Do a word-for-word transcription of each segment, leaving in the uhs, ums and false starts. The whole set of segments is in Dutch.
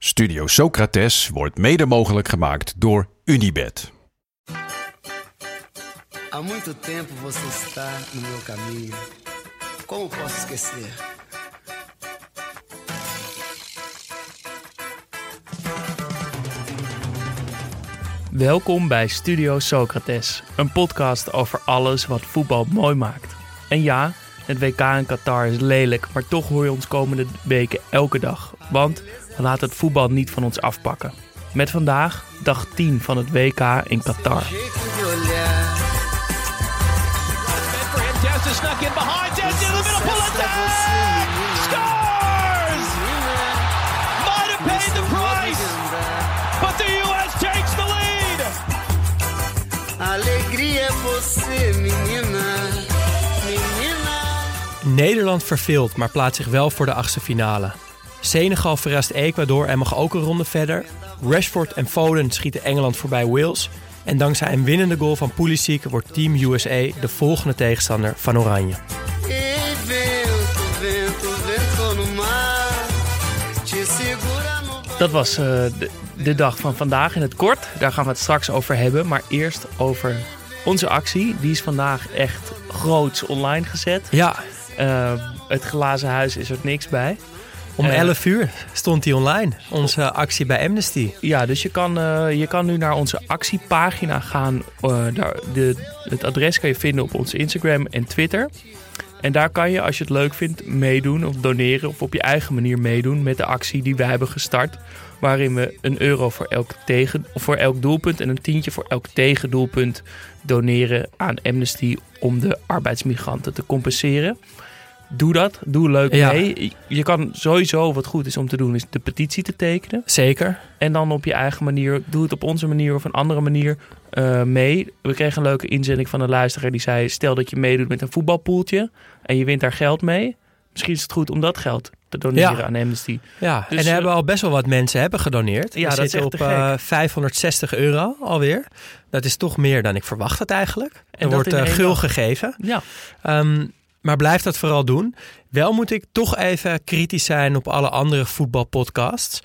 Studio Socrates wordt mede mogelijk gemaakt door Unibet. Há muito tempo você está no meu caminho. Como posso esquecer? Welkom bij Studio Socrates, een podcast over alles wat voetbal mooi maakt. En ja, het W K in Qatar is lelijk, maar toch hoor je ons komende weken elke dag. Want we laten het voetbal niet van ons afpakken. Met vandaag dag tien van het W K in Qatar. Nederland verveelt, maar plaatst zich wel voor de achtste finale. Senegal verrast Ecuador en mag ook een ronde verder. Rashford en Foden schieten Engeland voorbij Wales. En dankzij een winnende goal van Pulisic wordt Team U S A de volgende tegenstander van Oranje. Dat was uh, de, de dag van vandaag in het kort. Daar gaan we het straks over hebben. Maar eerst over onze actie. Die is vandaag echt groots online gezet. Ja. Uh, het glazen huis is er niks bij. Om elf uur stond die online, onze actie bij Amnesty. Ja, dus je kan, uh, je kan nu naar onze actiepagina gaan. Uh, daar, de, het adres kan je vinden op onze Instagram en Twitter. En daar kan je, als je het leuk vindt, meedoen of doneren... of op je eigen manier meedoen met de actie die we hebben gestart... waarin we een euro voor elk, tegen, voor elk doelpunt en een tientje voor elk tegendoelpunt... doneren aan Amnesty om de arbeidsmigranten te compenseren... Doe dat, doe leuk mee. Ja. Je kan sowieso, wat goed is om te doen, is de petitie te tekenen. Zeker. En dan op je eigen manier, doe het op onze manier of een andere manier uh, mee. We kregen een leuke inzending van een luisteraar die zei... stel dat je meedoet met een voetbalpoeltje en je wint daar geld mee. Misschien is het goed om dat geld te doneren ja. aan Amnesty. Ja, dus, en er hebben al best wel wat mensen hebben gedoneerd. Ja, we dat zitten op uh, vijfhonderdzestig euro alweer. Dat is toch meer dan ik verwacht had eigenlijk. En er wordt uh, gul dag. gegeven. Ja. Um, Maar blijf dat vooral doen. Wel moet ik toch even kritisch zijn op alle andere voetbalpodcasts.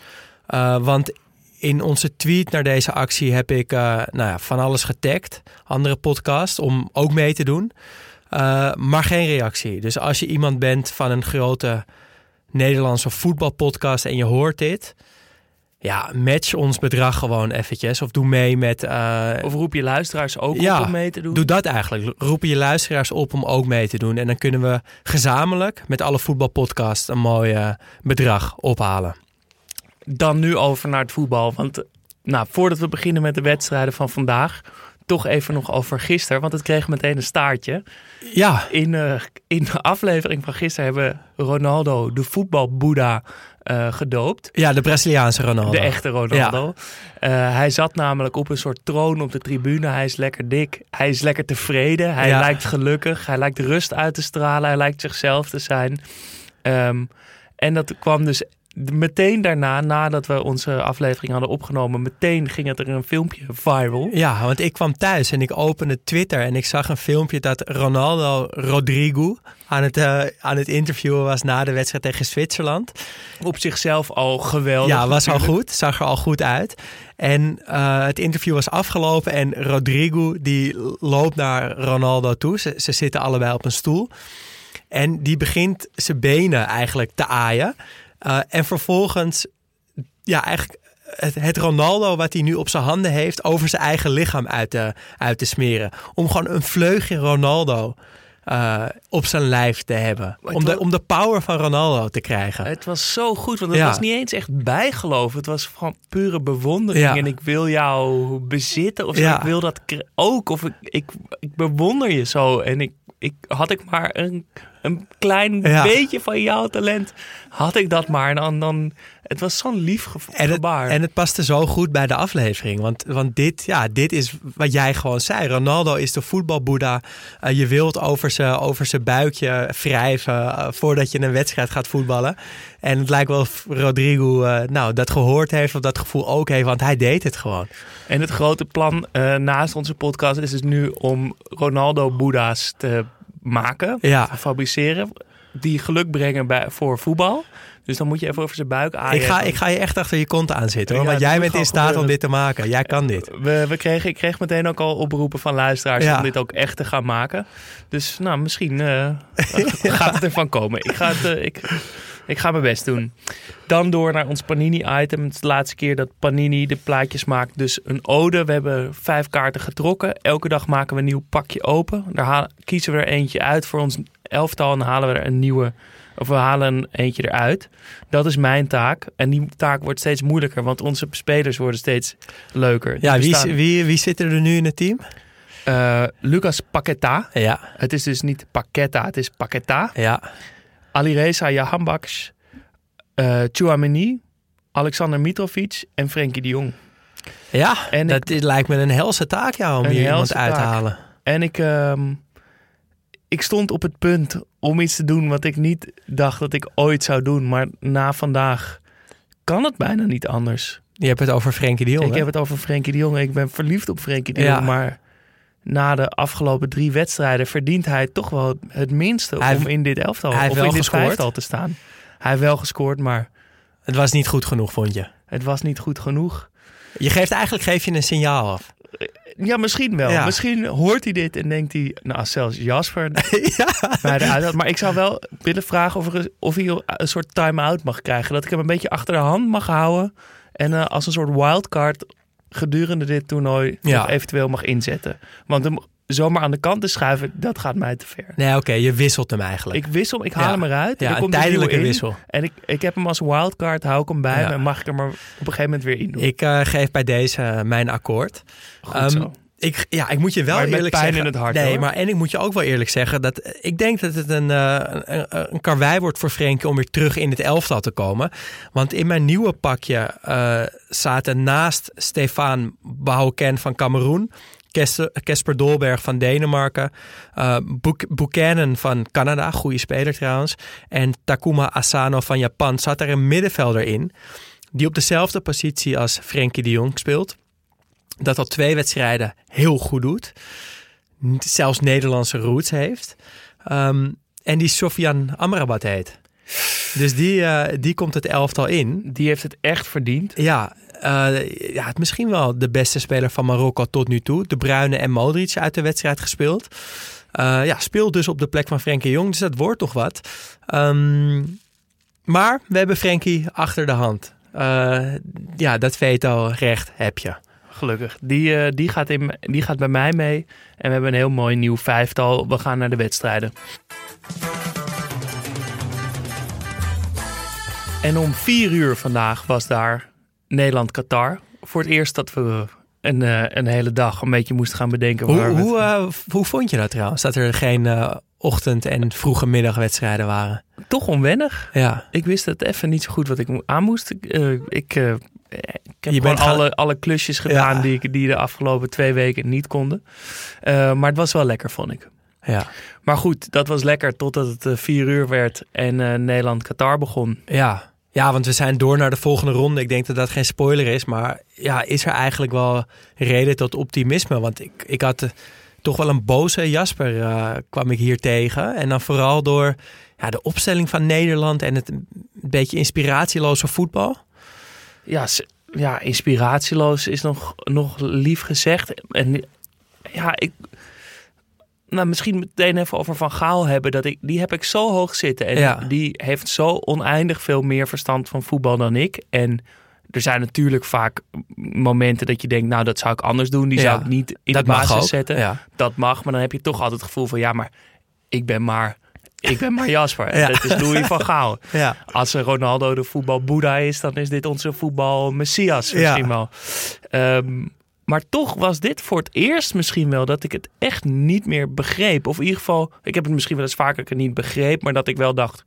Uh, want in onze tweet naar deze actie heb ik uh, nou ja, van alles getagd. Andere podcasts om ook mee te doen. Uh, maar geen reactie. Dus als je iemand bent van een grote Nederlandse voetbalpodcast en je hoort dit... Ja, match ons bedrag gewoon eventjes. Of doe mee met... Uh... Of roep je luisteraars ook ja, op om mee te doen. Doe dat eigenlijk. Roep je luisteraars op om ook mee te doen. En dan kunnen we gezamenlijk met alle voetbalpodcasts een mooi uh, bedrag ophalen. Dan nu over naar het voetbal. Want nou, voordat we beginnen met de wedstrijden van vandaag... toch even nog over gisteren. Want het kreeg meteen een staartje. Ja. In, uh, in de aflevering van gisteren hebben Ronaldo, de voetbalboeddha... Uh, gedoopt. Ja, de Braziliaanse Ronaldo. De echte Ronaldo. Ja. Uh, hij zat namelijk op een soort troon op de tribune. Hij is lekker dik. Hij is lekker tevreden. Hij ja. lijkt gelukkig. Hij lijkt rust uit te stralen. Hij lijkt zichzelf te zijn. Um, en dat kwam dus meteen daarna, nadat we onze aflevering hadden opgenomen... meteen ging het er een filmpje viral. Ja, want ik kwam thuis en ik opende Twitter... en ik zag een filmpje dat Ronaldo Rodrigo... aan het, uh, aan het interviewen was na de wedstrijd tegen Zwitserland. Op zichzelf al geweldig. Ja, was natuurlijk. Al goed. Zag er al goed uit. En uh, het interview was afgelopen en Rodrigo die loopt naar Ronaldo toe. Ze, ze zitten allebei op een stoel. En die begint zijn benen eigenlijk te aaien... Uh, en vervolgens, ja, eigenlijk het, het Ronaldo wat hij nu op zijn handen heeft... over zijn eigen lichaam uit te, uit te smeren. Om gewoon een vleugje Ronaldo uh, op zijn lijf te hebben. Om de, om de power van Ronaldo te krijgen. Het was zo goed, want het ja. was niet eens echt bijgeloof. Het was gewoon pure bewondering. Ja. En ik wil jou bezitten. Of ja. ik wil dat ook. Of ik, ik, ik bewonder je zo. En ik, ik had ik maar een... Een klein ja. beetje van jouw talent had ik dat maar. En dan, dan, het was zo'n lief gebaar. En, en het paste zo goed bij de aflevering. Want, want dit, ja, dit is wat jij gewoon zei. Ronaldo is de voetbalboeddha. Uh, je wilt over zijn over zijn buikje wrijven uh, voordat je een wedstrijd gaat voetballen. En het lijkt wel of Rodrigo uh, nou, dat gehoord heeft of dat gevoel ook heeft. Want hij deed het gewoon. En het grote plan uh, naast onze podcast is dus nu om Ronaldo-boeddha's te maken, ja. fabriceren. die geluk brengen bij, voor voetbal. Dus dan moet je even over zijn buik aaien. Ik ga, ik ga je echt achter je kont aan zitten, hoor. Ja, want jij bent in staat om dit te maken. Jij kan dit. We, we kregen, ik kreeg meteen ook al oproepen van luisteraars ja. om dit ook echt te gaan maken. Dus nou, misschien uh, ja. gaat het ervan komen. Ik ga, het, uh, ik, ik ga mijn best doen. Dan door naar ons Panini-item. Het is de laatste keer dat Panini de plaatjes maakt. Dus een ode. We hebben vijf kaarten getrokken. Elke dag maken we een nieuw pakje open. Daar halen, kiezen we er eentje uit voor ons elftal. En halen we er een nieuwe... Of we halen een eentje eruit. Dat is mijn taak. En die taak wordt steeds moeilijker. Want onze spelers worden steeds leuker. Ja, wie, wie, wie zit er nu in het team? Uh, Lucas Paqueta. Ja. Het is dus niet Paqueta, het is Paqueta. Ja. Ali Reza Jahanbaks. Uh, Tsjoeameni. Alexander Mitrovic. En Frenkie de Jong. Ja, en dat ik, lijkt me een helse taak ja, om hier iemand uit te halen. En ik... Um, Ik stond op het punt om iets te doen wat ik niet dacht dat ik ooit zou doen. Maar na vandaag kan het bijna niet anders. Je hebt het over Frenkie de Jong. Ik hè? heb het over Frenkie de Jong. Ik ben verliefd op Frenkie de Jong. Ja. Maar na de afgelopen drie wedstrijden verdient hij toch wel het minste hij om heeft, in dit elftal hij heeft of wel in dit vijftal te staan. Hij heeft wel gescoord, maar... Het was niet goed genoeg, vond je? Het was niet goed genoeg. Je geeft eigenlijk geef je een signaal af. Ja, misschien wel. Ja. Misschien hoort hij dit en denkt hij... Nou, zelfs Jasper. ja. bij de uit- maar ik zou wel willen vragen of, er, of hij een soort time-out mag krijgen. Dat ik hem een beetje achter de hand mag houden. En uh, als een soort wildcard gedurende dit toernooi ja. eventueel mag inzetten. Want hem zomaar aan de kant te schuiven, dat gaat mij te ver. Nee, oké. Okay, je wisselt hem eigenlijk. Ik wissel, ik haal ja. hem eruit. Ja, er komt een tijdelijke wissel. En ik, ik heb hem als wildcard, hou ik hem bij ja. me en mag ik hem er op een gegeven moment weer in doen. Ik uh, geef bij deze mijn akkoord. Goed zo. Um, ik, ja, ik moet je wel maar eerlijk pijn zeggen... pijn in het hart, nee, hoor. Maar en ik moet je ook wel eerlijk zeggen... dat ik denk dat het een, uh, een, een karwei wordt voor Frenkie... om weer terug in het elftal te komen. Want in mijn nieuwe pakje uh, zaten naast Stefan Bauken van Kameroen... Casper Dolberg van Denemarken. Uh, Buchanan van Canada. Goede speler trouwens. En Takuma Asano van Japan. Zat er een middenvelder in. Die op dezelfde positie als Frenkie de Jong speelt. Dat al twee wedstrijden heel goed doet. Zelfs Nederlandse roots heeft. Um, en die Sofian Amrabat heet. Dus die, uh, die komt het elftal in. Die heeft het echt verdiend. Ja. Uh, ja, het misschien wel de beste speler van Marokko tot nu toe. De Bruyne en Modric uit de wedstrijd gespeeld. Uh, ja, speelt dus op de plek van Frenkie Jong. Dus dat wordt toch wat. Um, maar we hebben Frenkie achter de hand. Uh, ja, dat veto recht heb je. Gelukkig. Die, uh, die, gaat in, die gaat bij mij mee. En we hebben een heel mooi nieuw vijftal. We gaan naar de wedstrijden. En om vier uur vandaag was daar... Nederland-Qatar. Voor het eerst dat we een, uh, een hele dag een beetje moesten gaan bedenken. Waar hoe, hoe, uh, hoe vond je dat trouwens? Dat er geen uh, ochtend- en vroege middagwedstrijden waren? Toch onwennig. Ja. Ik wist het even niet zo goed wat ik aan moest. Uh, ik, uh, ik heb je bent gaan... alle, alle klusjes gedaan ja. die, ik, die de afgelopen twee weken niet konden. Uh, maar het was wel lekker, vond ik. Ja. Maar goed, dat was lekker totdat het uh, vier uur werd en uh, Nederland-Qatar begon. Ja. Ja, want we zijn door naar de volgende ronde. Ik denk dat dat geen spoiler is. Maar ja, is er eigenlijk wel reden tot optimisme? Want ik, ik had uh, toch wel een boze Jasper uh, kwam ik hier tegen. En dan vooral door ja, de opstelling van Nederland en het een beetje inspiratieloze voetbal. Ja, ja inspiratieloos is nog, nog lief gezegd. En ja, ik... Nou, misschien meteen even over Van Gaal hebben. Dat ik, die heb ik zo hoog zitten. En ja. die heeft zo oneindig veel meer verstand van voetbal dan ik. En er zijn natuurlijk vaak momenten dat je denkt... nou, dat zou ik anders doen. Die ja. zou ik niet in dat de basis ook. zetten. Ja. Dat mag, maar dan heb je toch altijd het gevoel van... ja, maar ik ben maar, ik ben maar Jasper. Ja. Dat is Louis van Gaal. Ja. Als Ronaldo de voetbalboeddha is... dan is dit onze voetbalmessias misschien ja. wel. Um, Maar toch was dit voor het eerst misschien wel dat ik het echt niet meer begreep. Of in ieder geval, ik heb het misschien wel eens vaker niet begreep. Maar dat ik wel dacht,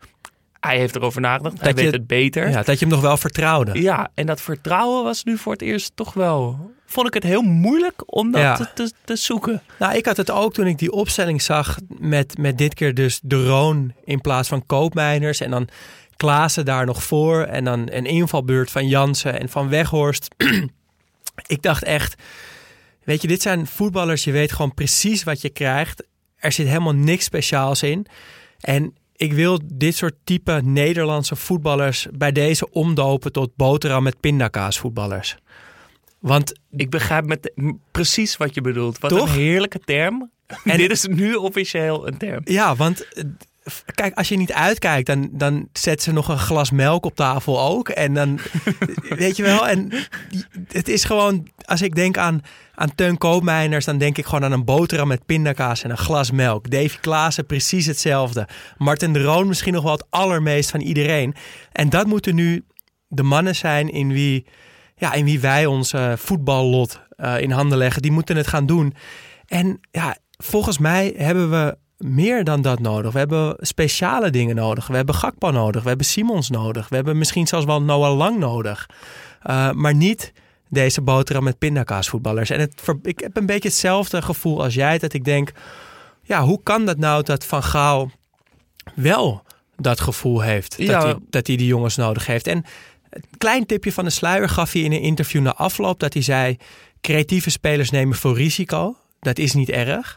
hij heeft erover nagedacht. Dat hij je, weet het beter. Ja, dat je hem nog wel vertrouwde. Ja, en dat vertrouwen was nu voor het eerst toch wel... Vond ik het heel moeilijk om dat ja. te, te, te zoeken. Nou, ik had het ook toen ik die opstelling zag met, met dit keer dus de Roon in plaats van Koopmeiners. En dan Klaassen daar nog voor. En dan een invalbeurt van Jansen en van Weghorst... Ik dacht echt, weet je, dit zijn voetballers, je weet gewoon precies wat je krijgt. Er zit helemaal niks speciaals in. En ik wil dit soort type Nederlandse voetballers bij deze omdopen tot boterham met pindakaas voetballers. Want ik begrijp met de, precies wat je bedoelt. Wat toch? Een heerlijke term. En dit is nu officieel een term. Ja, want kijk, als je niet uitkijkt, dan, dan zet ze nog een glas melk op tafel ook. En dan, weet je wel, en het is gewoon, als ik denk aan, aan Teun Koopmeiners, dan denk ik gewoon aan een boterham met pindakaas en een glas melk. Davy Klaassen, precies hetzelfde. Martin de Roon misschien nog wel het allermeest van iedereen. En dat moeten nu de mannen zijn in wie, ja, in wie wij ons uh, voetballot uh, in handen leggen. Die moeten het gaan doen. En ja, volgens mij hebben we meer dan dat nodig. We hebben speciale dingen nodig. We hebben Gakpo nodig. We hebben Simons nodig. We hebben misschien zelfs wel Noah Lang nodig. Uh, maar niet deze boterham met pindakaasvoetballers. En het, ik heb een beetje hetzelfde gevoel als jij. Dat ik denk, ja, hoe kan dat nou dat Van Gaal wel dat gevoel heeft? Dat, ja. hij, dat hij die jongens nodig heeft. En een klein tipje van de sluier gaf hij in een interview na afloop. Dat hij zei, creatieve spelers nemen voor risico. Dat is niet erg.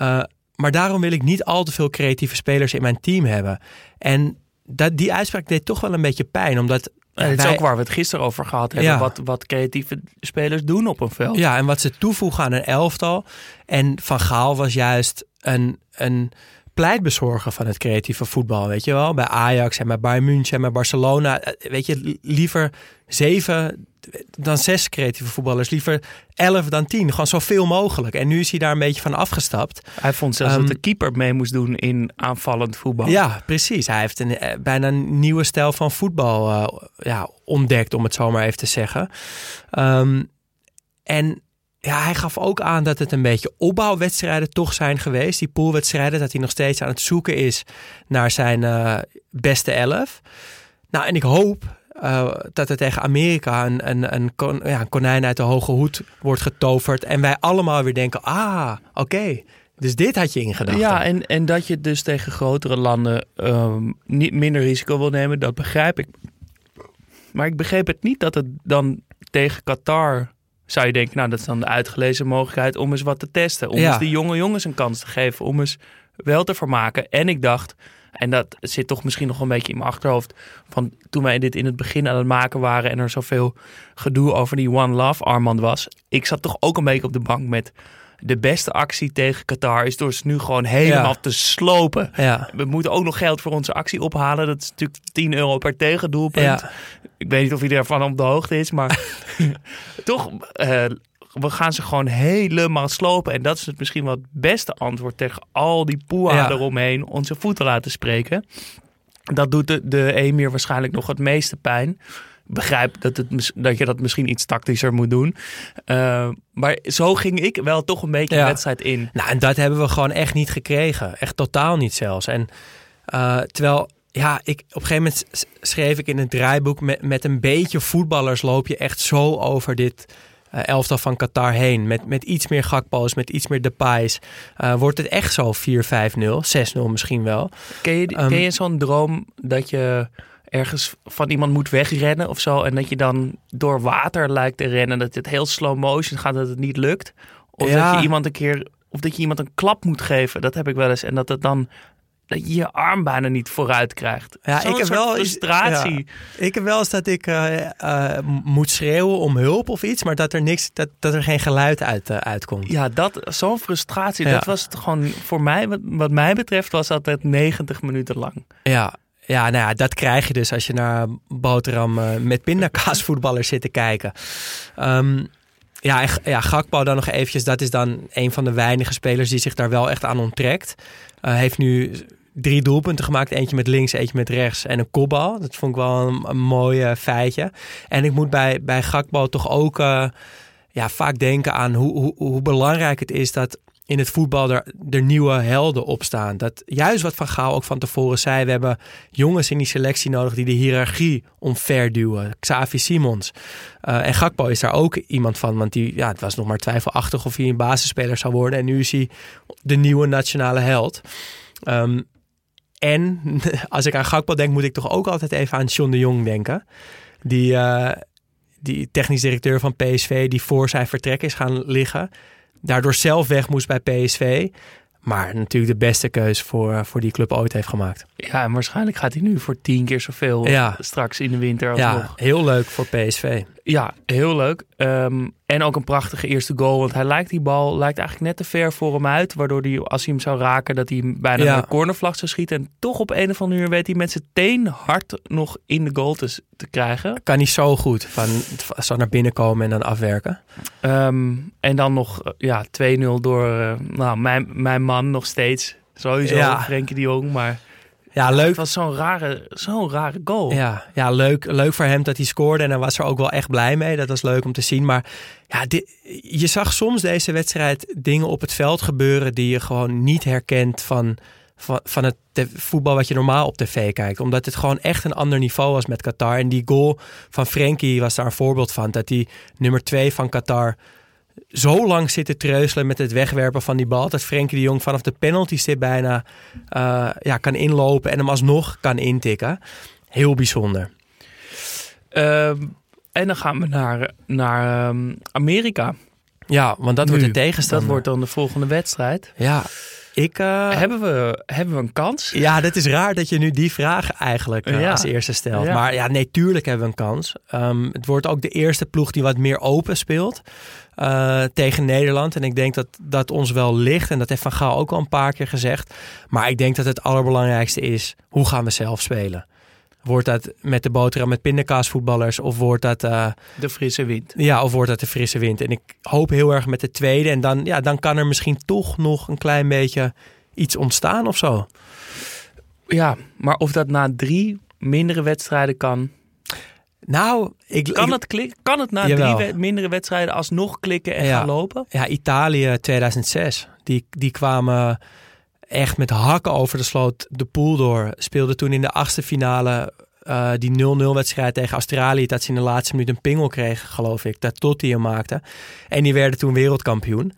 Uh, maar daarom wil ik niet al te veel creatieve spelers in mijn team hebben. En dat, die uitspraak deed toch wel een beetje pijn. Omdat en het wij, is ook waar we het gisteren over gehad hebben. Ja. Wat, wat creatieve spelers doen op een veld. Ja, en wat ze toevoegen aan een elftal. En Van Gaal was juist een, een pleitbezorger van het creatieve voetbal. Weet je wel? Bij Ajax en bij Bayern München en bij Barcelona. Weet je, liever zeven... dan zes creatieve voetballers. Liever elf dan tien. Gewoon zoveel mogelijk. En nu is hij daar een beetje van afgestapt. Hij vond zelfs um, dat de keeper mee moest doen in aanvallend voetbal. Ja, precies. Hij heeft een, bijna een nieuwe stijl van voetbal uh, ja, ontdekt, om het zo maar even te zeggen. Um, en ja, hij gaf ook aan dat het een beetje opbouwwedstrijden toch zijn geweest. Die poolwedstrijden, dat hij nog steeds aan het zoeken is naar zijn uh, beste elf. Nou, en ik hoop Uh, dat er tegen Amerika een, een, een, kon, ja, een konijn uit de hoge hoed wordt getoverd. En wij allemaal weer denken, ah, oké. Okay, dus dit had je in gedachten. Ja, en, en dat je dus tegen grotere landen um, niet minder risico wil nemen, dat begrijp ik. Maar ik begreep het niet dat het dan tegen Qatar, zou je denken, nou, dat is dan de uitgelezen mogelijkheid om eens wat te testen. Om ja. eens die jonge jongens een kans te geven, om eens wel te vermaken. En ik dacht, en dat zit toch misschien nog een beetje in mijn achterhoofd, van toen wij dit in het begin aan het maken waren en er zoveel gedoe over die One Love armband was. Ik zat toch ook een beetje op de bank met de beste actie tegen Qatar is door ze nu gewoon helemaal ja. te slopen. Ja. We moeten ook nog geld voor onze actie ophalen. Dat is natuurlijk tien euro per tegendoelpunt. Ja. Ik weet niet of iedereen ervan op de hoogte is, maar toch, uh, we gaan ze gewoon helemaal slopen. En dat is het misschien wel het beste antwoord tegen al die poeha ja. eromheen. Onze voeten laten spreken. Dat doet de, de emir waarschijnlijk nog het meeste pijn. Begrijp dat, het, dat je dat misschien iets tactischer moet doen. Uh, maar zo ging ik wel toch een beetje ja. de wedstrijd in. Nou, en dat hebben we gewoon echt niet gekregen. Echt totaal niet zelfs. En uh, terwijl, ja, ik, op een gegeven moment schreef ik in het draaiboek, met, met een beetje voetballers loop je echt zo over dit Uh, elftal van Qatar heen. Met, met iets meer Gakpo's, met iets meer Depay's. Uh, wordt het echt zo vier vijf nul, zes nul misschien wel. Ken je, um, ken je zo'n droom dat je ergens van iemand moet wegrennen of zo, en dat je dan door water lijkt te rennen, dat het heel slow motion gaat, dat het niet lukt? Of ja. dat je iemand een keer, of dat je iemand een klap moet geven. Dat heb ik wel eens. En dat het dan, dat je je arm bijna niet vooruit krijgt. Ja, zo'n ik heb soort wel frustratie. Ja, ik heb wel eens dat ik uh, uh, moet schreeuwen om hulp of iets, maar dat er niks, dat, dat er geen geluid uit uh, uitkomt. Ja, dat zo'n frustratie. Ja. Dat was het gewoon voor mij. Wat, wat mij betreft was dat het negentig minuten lang. Ja, ja, nou ja, dat krijg je dus als je naar boterham uh, met pindakaasvoetballers zit te kijken. Um, ja, en, ja, Gakpo dan nog eventjes. Dat is dan een van de weinige spelers die zich daar wel echt aan onttrekt. Uh, heeft nu drie doelpunten gemaakt. Eentje met links, eentje met rechts en een kopbal. Dat vond ik wel een, een mooi uh, feitje. En ik moet bij, bij Gakpo toch ook uh, ja, vaak denken aan hoe, hoe, hoe belangrijk het is dat in het voetbal er, er nieuwe helden opstaan. Dat juist wat Van Gaal ook van tevoren zei, we hebben jongens in die selectie nodig die de hiërarchie omverduwen. Xavi Simons. Uh, en Gakpo is daar ook iemand van, want die, ja, het was nog maar twijfelachtig of hij een basisspeler zou worden. En nu is hij de nieuwe nationale held. Um, en als ik aan Gakpo denk, moet ik toch ook altijd even aan John de Jong denken. Die, uh, die technisch directeur van P S V, die voor zijn vertrek is gaan liggen. Daardoor zelf weg moest bij P S V. Maar natuurlijk de beste keus voor, voor die club ooit heeft gemaakt. Ja, en waarschijnlijk gaat hij nu voor tien keer zoveel ja. straks in de winter. Als ja, nog. Heel leuk voor P S V. Ja, heel leuk. Um, en ook een prachtige eerste goal. Want hij lijkt die bal lijkt eigenlijk net te ver voor hem uit. Waardoor hij, als hij hem zou raken, dat hij bijna ja. een cornervlag zou schieten. En toch op een of andere uur weet hij met zijn teen hard nog in de goal te, te krijgen. Kan hij zo goed. Van, zo naar binnen komen en dan afwerken. Um, en dan nog ja, twee nul door uh, nou, mijn, mijn man nog steeds. Sowieso, ja. Frenkie de Jong, maar... Ja, leuk. Het was zo'n rare, zo'n rare goal. Ja, ja leuk, leuk voor hem dat hij scoorde. En hij was er ook wel echt blij mee. Dat was leuk om te zien. Maar ja, di- je zag soms deze wedstrijd dingen op het veld gebeuren... die je gewoon niet herkent van, van, van het te- voetbal wat je normaal op tv kijkt. Omdat het gewoon echt een ander niveau was met Qatar. En die goal van Frenkie was daar een voorbeeld van. Dat die nummer twee van Qatar... zo lang zitten treuzelen met het wegwerpen van die bal... dat Frenkie de Jong vanaf de penalty stip bijna uh, ja, kan inlopen... en hem alsnog kan intikken. Heel bijzonder. Uh, en dan gaan we naar, naar um, Amerika. Ja, want dat nu, wordt de tegenstander. Dat wordt dan de volgende wedstrijd. Ja, ik... Uh, hebben, we, hebben we een kans? Ja, dat is raar dat je nu die vraag eigenlijk uh, ja. als eerste stelt. Ja. Maar ja, nee, tuurlijk hebben we een kans. Um, het wordt ook de eerste ploeg die wat meer open speelt... Uh, tegen Nederland. En ik denk dat dat ons wel ligt. En dat heeft Van Gaal ook al een paar keer gezegd. Maar ik denk dat het allerbelangrijkste is... hoe gaan we zelf spelen? Wordt dat met de boterham met pindakaasvoetballers? Of wordt dat... Uh, de frisse wind. Ja, of wordt dat de frisse wind. En ik hoop heel erg met de tweede. En dan, ja, dan kan er misschien toch nog een klein beetje iets ontstaan of zo. Ja, maar of dat na drie mindere wedstrijden kan... Nou, ik, kan, ik, het klik, kan het na jawel. drie we, mindere wedstrijden alsnog klikken en ja, gaan lopen? Ja, Italië tweeduizend zes. Die, die kwamen echt met hakken over de sloot de pool door. Speelden toen in de achtste finale uh, die nul nul wedstrijd tegen Australië. Dat ze in de laatste minuut een pingel kregen, geloof ik. Dat Totti hem maakte. En die werden toen wereldkampioen.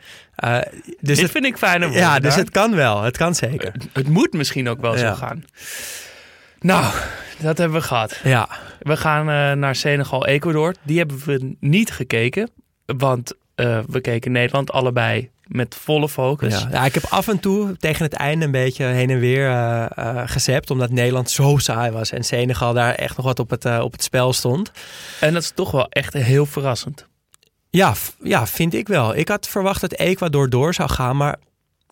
Uh, dus Dit het, vind ik fijner. Ja, daar. Dus het kan wel. Het kan zeker. Het, het moet misschien ook wel ja. zo gaan. Nou, dat hebben we gehad. Ja. We gaan uh, naar Senegal, Ecuador. Die hebben we niet gekeken. Want uh, we keken Nederland allebei met volle focus. Ja. Ja, ik heb af en toe tegen het einde een beetje heen en weer uh, uh, gezept. Omdat Nederland zo saai was. En Senegal daar echt nog wat op het, uh, op het spel stond. En dat is toch wel echt heel verrassend. Ja, f- ja, vind ik wel. Ik had verwacht dat Ecuador door zou gaan. Maar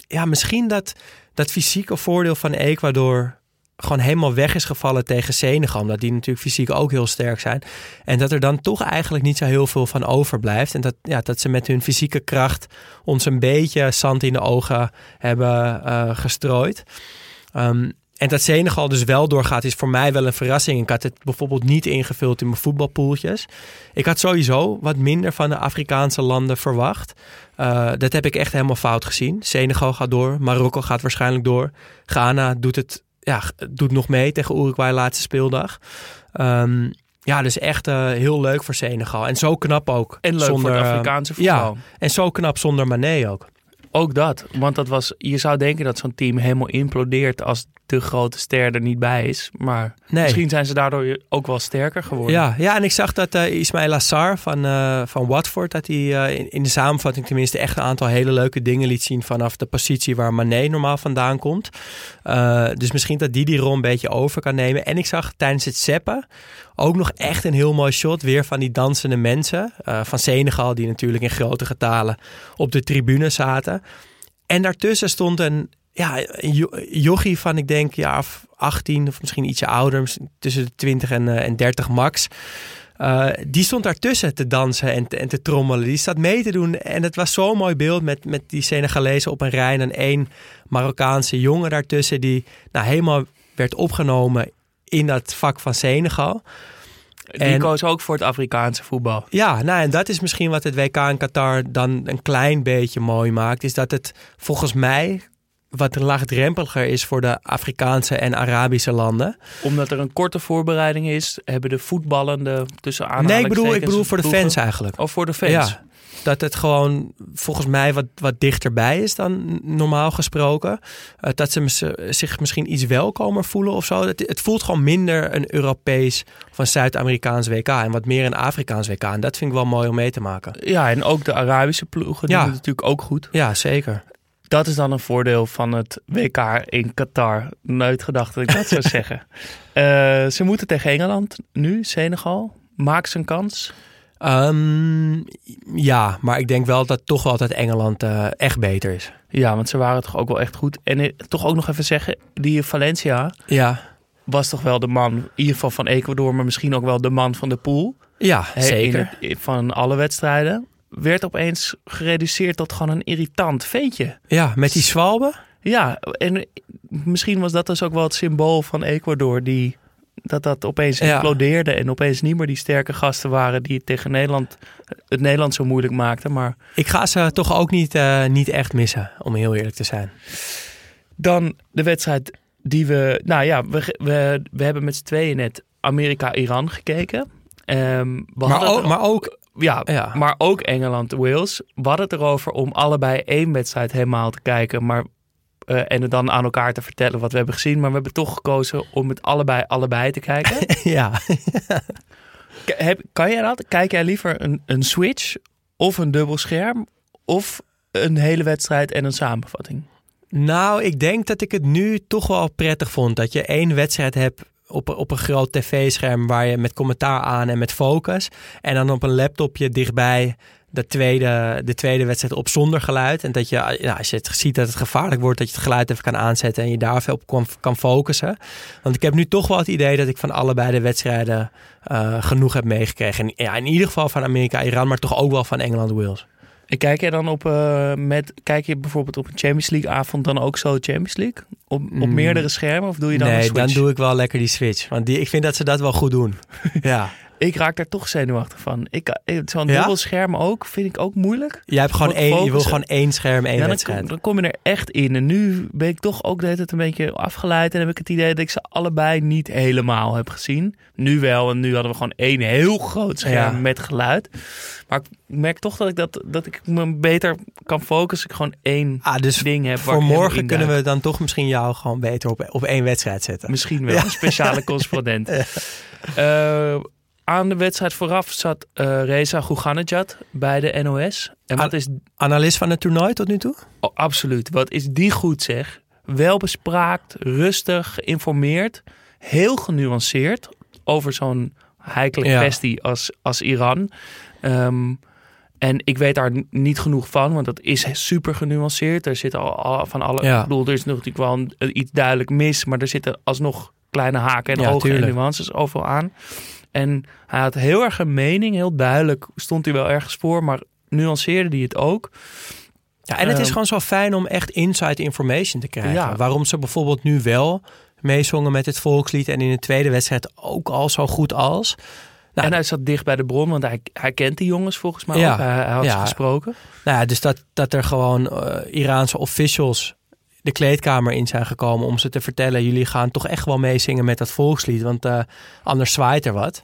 ja, misschien dat dat fysieke voordeel van Ecuador... gewoon helemaal weg is gevallen tegen Senegal... omdat die natuurlijk fysiek ook heel sterk zijn... en dat er dan toch eigenlijk niet zo heel veel van overblijft... en dat, ja, dat ze met hun fysieke kracht... ons een beetje zand in de ogen hebben uh, gestrooid. Um, en dat Senegal dus wel doorgaat... is voor mij wel een verrassing. Ik had het bijvoorbeeld niet ingevuld in mijn voetbalpoeltjes. Ik had sowieso wat minder van de Afrikaanse landen verwacht... Uh, dat heb ik echt helemaal fout gezien. Senegal gaat door, Marokko gaat waarschijnlijk door... Ghana doet het... Ja, doet nog mee tegen Uruguay laatste speeldag. Um, ja, dus echt uh, heel leuk voor Senegal. En zo knap ook. En leuk zonder, voor het Afrikaanse voetbal. Ja, en zo knap zonder Mané ook. Ook dat. Want dat was, je zou denken dat zo'n team helemaal implodeert... als de grote ster er niet bij is. Maar nee. Misschien zijn ze daardoor ook wel sterker geworden. Ja, ja en ik zag dat uh, Ismaïla Sarr van, uh, van Watford... dat hij uh, in, in de samenvatting tenminste echt een aantal hele leuke dingen liet zien... vanaf de positie waar Mané normaal vandaan komt. Uh, dus misschien dat die die rol een beetje over kan nemen. En ik zag tijdens het zeppen... ook nog echt een heel mooi shot. Weer van die dansende mensen. Uh, van Senegal, die natuurlijk in grote getalen op de tribune zaten. En daartussen stond een, ja, een jochie van, ik denk, ja, achttien of misschien ietsje ouder. Tussen de twintig en, uh, en dertig max. Uh, die stond daartussen te dansen en te, en te trommelen. Die zat mee te doen. En het was zo'n mooi beeld met, met die Senegalezen op een rij. En één Marokkaanse jongen daartussen die nou, helemaal werd opgenomen... in dat vak van Senegal. Die en, koos ook voor het Afrikaanse voetbal. Ja, nou en dat is misschien wat het W K in Qatar dan een klein beetje mooi maakt. Is dat het volgens mij wat laagdrempeliger is voor de Afrikaanse en Arabische landen. Omdat er een korte voorbereiding is, hebben de voetballende tussen aanhalingstekens... Nee, ik bedoel, ik bedoel voor de fans eigenlijk. Of voor de fans. Ja, dat het gewoon volgens mij wat, wat dichterbij is dan normaal gesproken. Uh, dat ze m- zich misschien iets welkomer voelen of zo. Het, het voelt gewoon minder een Europees of een Zuid-Amerikaans W K... en wat meer een Afrikaans W K. En dat vind ik wel mooi om mee te maken. Ja, en ook de Arabische ploegen ja. doen het natuurlijk ook goed. Ja, zeker. Dat is dan een voordeel van het W K in Qatar. Nooit gedacht dat ik dat zou zeggen. Uh, ze moeten tegen Engeland nu, Senegal. Maak ze een kans. Um, ja, maar ik denk wel dat toch wel dat Engeland uh, echt beter is. Ja, want ze waren toch ook wel echt goed. En toch ook nog even zeggen, die Valencia ja. was toch wel de man, in ieder geval van Ecuador, maar misschien ook wel de man van de pool. Ja, He, zeker. In het, van alle wedstrijden. Werd opeens gereduceerd tot gewoon een irritant veetje. Ja, met die zwalbe. Ja, en misschien was dat dus ook wel het symbool van Ecuador. Die, dat dat opeens ja. implodeerde en opeens niet meer die sterke gasten waren die het tegen Nederland, het Nederland zo moeilijk maakten. Maar ik ga ze toch ook niet, uh, niet echt missen, om heel eerlijk te zijn. Dan de wedstrijd die we... Nou ja, we, we, we hebben met z'n tweeën net Amerika-Iran gekeken. Um, we maar, ook, er, maar ook... Ja, ja, maar ook Engeland-Wales. We hadden het erover om allebei één wedstrijd helemaal te kijken. Maar, uh, en het dan aan elkaar te vertellen wat we hebben gezien. Maar we hebben toch gekozen om het allebei allebei te kijken. Ja. K- heb, kan jij dat? Kijk jij liever een, een switch of een dubbelscherm? Of een hele wedstrijd en een samenvatting? Nou, ik denk dat ik het nu toch wel prettig vond. Dat je één wedstrijd hebt... Op, op een groot tv-scherm waar je met commentaar aan en met focus. En dan op een laptopje dichtbij de tweede, de tweede wedstrijd op zonder geluid. En dat je, nou, als je het ziet dat het gevaarlijk wordt, dat je het geluid even kan aanzetten en je daar even op kan, kan focussen. Want ik heb nu toch wel het idee dat ik van allebei de wedstrijden uh, genoeg heb meegekregen. En, ja, in ieder geval van Amerika-Iran, maar toch ook wel van Engeland-Wales. En kijk je dan op uh, met kijk je bijvoorbeeld op een Champions League avond dan ook zo Champions League op, op mm. meerdere schermen of doe je dan nee, een switch? Nee, dan doe ik wel lekker die switch, want die ik vind dat ze dat wel goed doen. Ja. Ik raak daar toch zenuwachtig van. Ik zo'n ja? dubbelscherm ook vind ik ook moeilijk. Jij hebt gewoon één, je wil gewoon één scherm, één ja, wedstrijd. Dan, dan kom je er echt in. En nu ben ik toch ook de hele tijd een beetje afgeleid en heb ik het idee dat ik ze allebei niet helemaal heb gezien. Nu wel en nu hadden we gewoon één heel groot scherm ja. met geluid. Maar ik merk toch dat ik dat dat ik me beter kan focussen. Ik gewoon één ah, dus ding heb. Voor morgen kunnen we dan toch misschien jou gewoon beter op op één wedstrijd zetten. Misschien wel ja. een speciale correspondent. Ja. Uh, Aan de wedstrijd vooraf zat uh, Reza Jahanbaks bij de N O S. En wat is... Analist van het toernooi tot nu toe? Oh, absoluut. Wat is die goed zeg. Welbespraakt, rustig, geïnformeerd. Heel genuanceerd over zo'n heikele ja. kwestie als, als Iran. Um, en ik weet daar niet genoeg van, want dat is super genuanceerd. Er zit al, al van alle... Ja. Ik bedoel, er is natuurlijk wel een, iets duidelijk mis, maar er zitten alsnog kleine haken en ja, ogen en nuances overal aan. En hij had heel erg een mening, heel duidelijk stond hij wel ergens voor, maar nuanceerde hij het ook. Ja, en het is um, gewoon zo fijn om echt inside information te krijgen. Ja. Waarom ze bijvoorbeeld nu wel meezongen met het volkslied en in de tweede wedstrijd ook al zo goed als. Nou, en hij zat dicht bij de bron, want hij, hij kent die jongens volgens mij ja, ook. Hij, hij had ja. ze gesproken. Nou ja, dus dat, dat er gewoon uh, Iraanse officials de kleedkamer in zijn gekomen om ze te vertellen, jullie gaan toch echt wel meezingen met dat volkslied, want uh, anders zwaait er wat.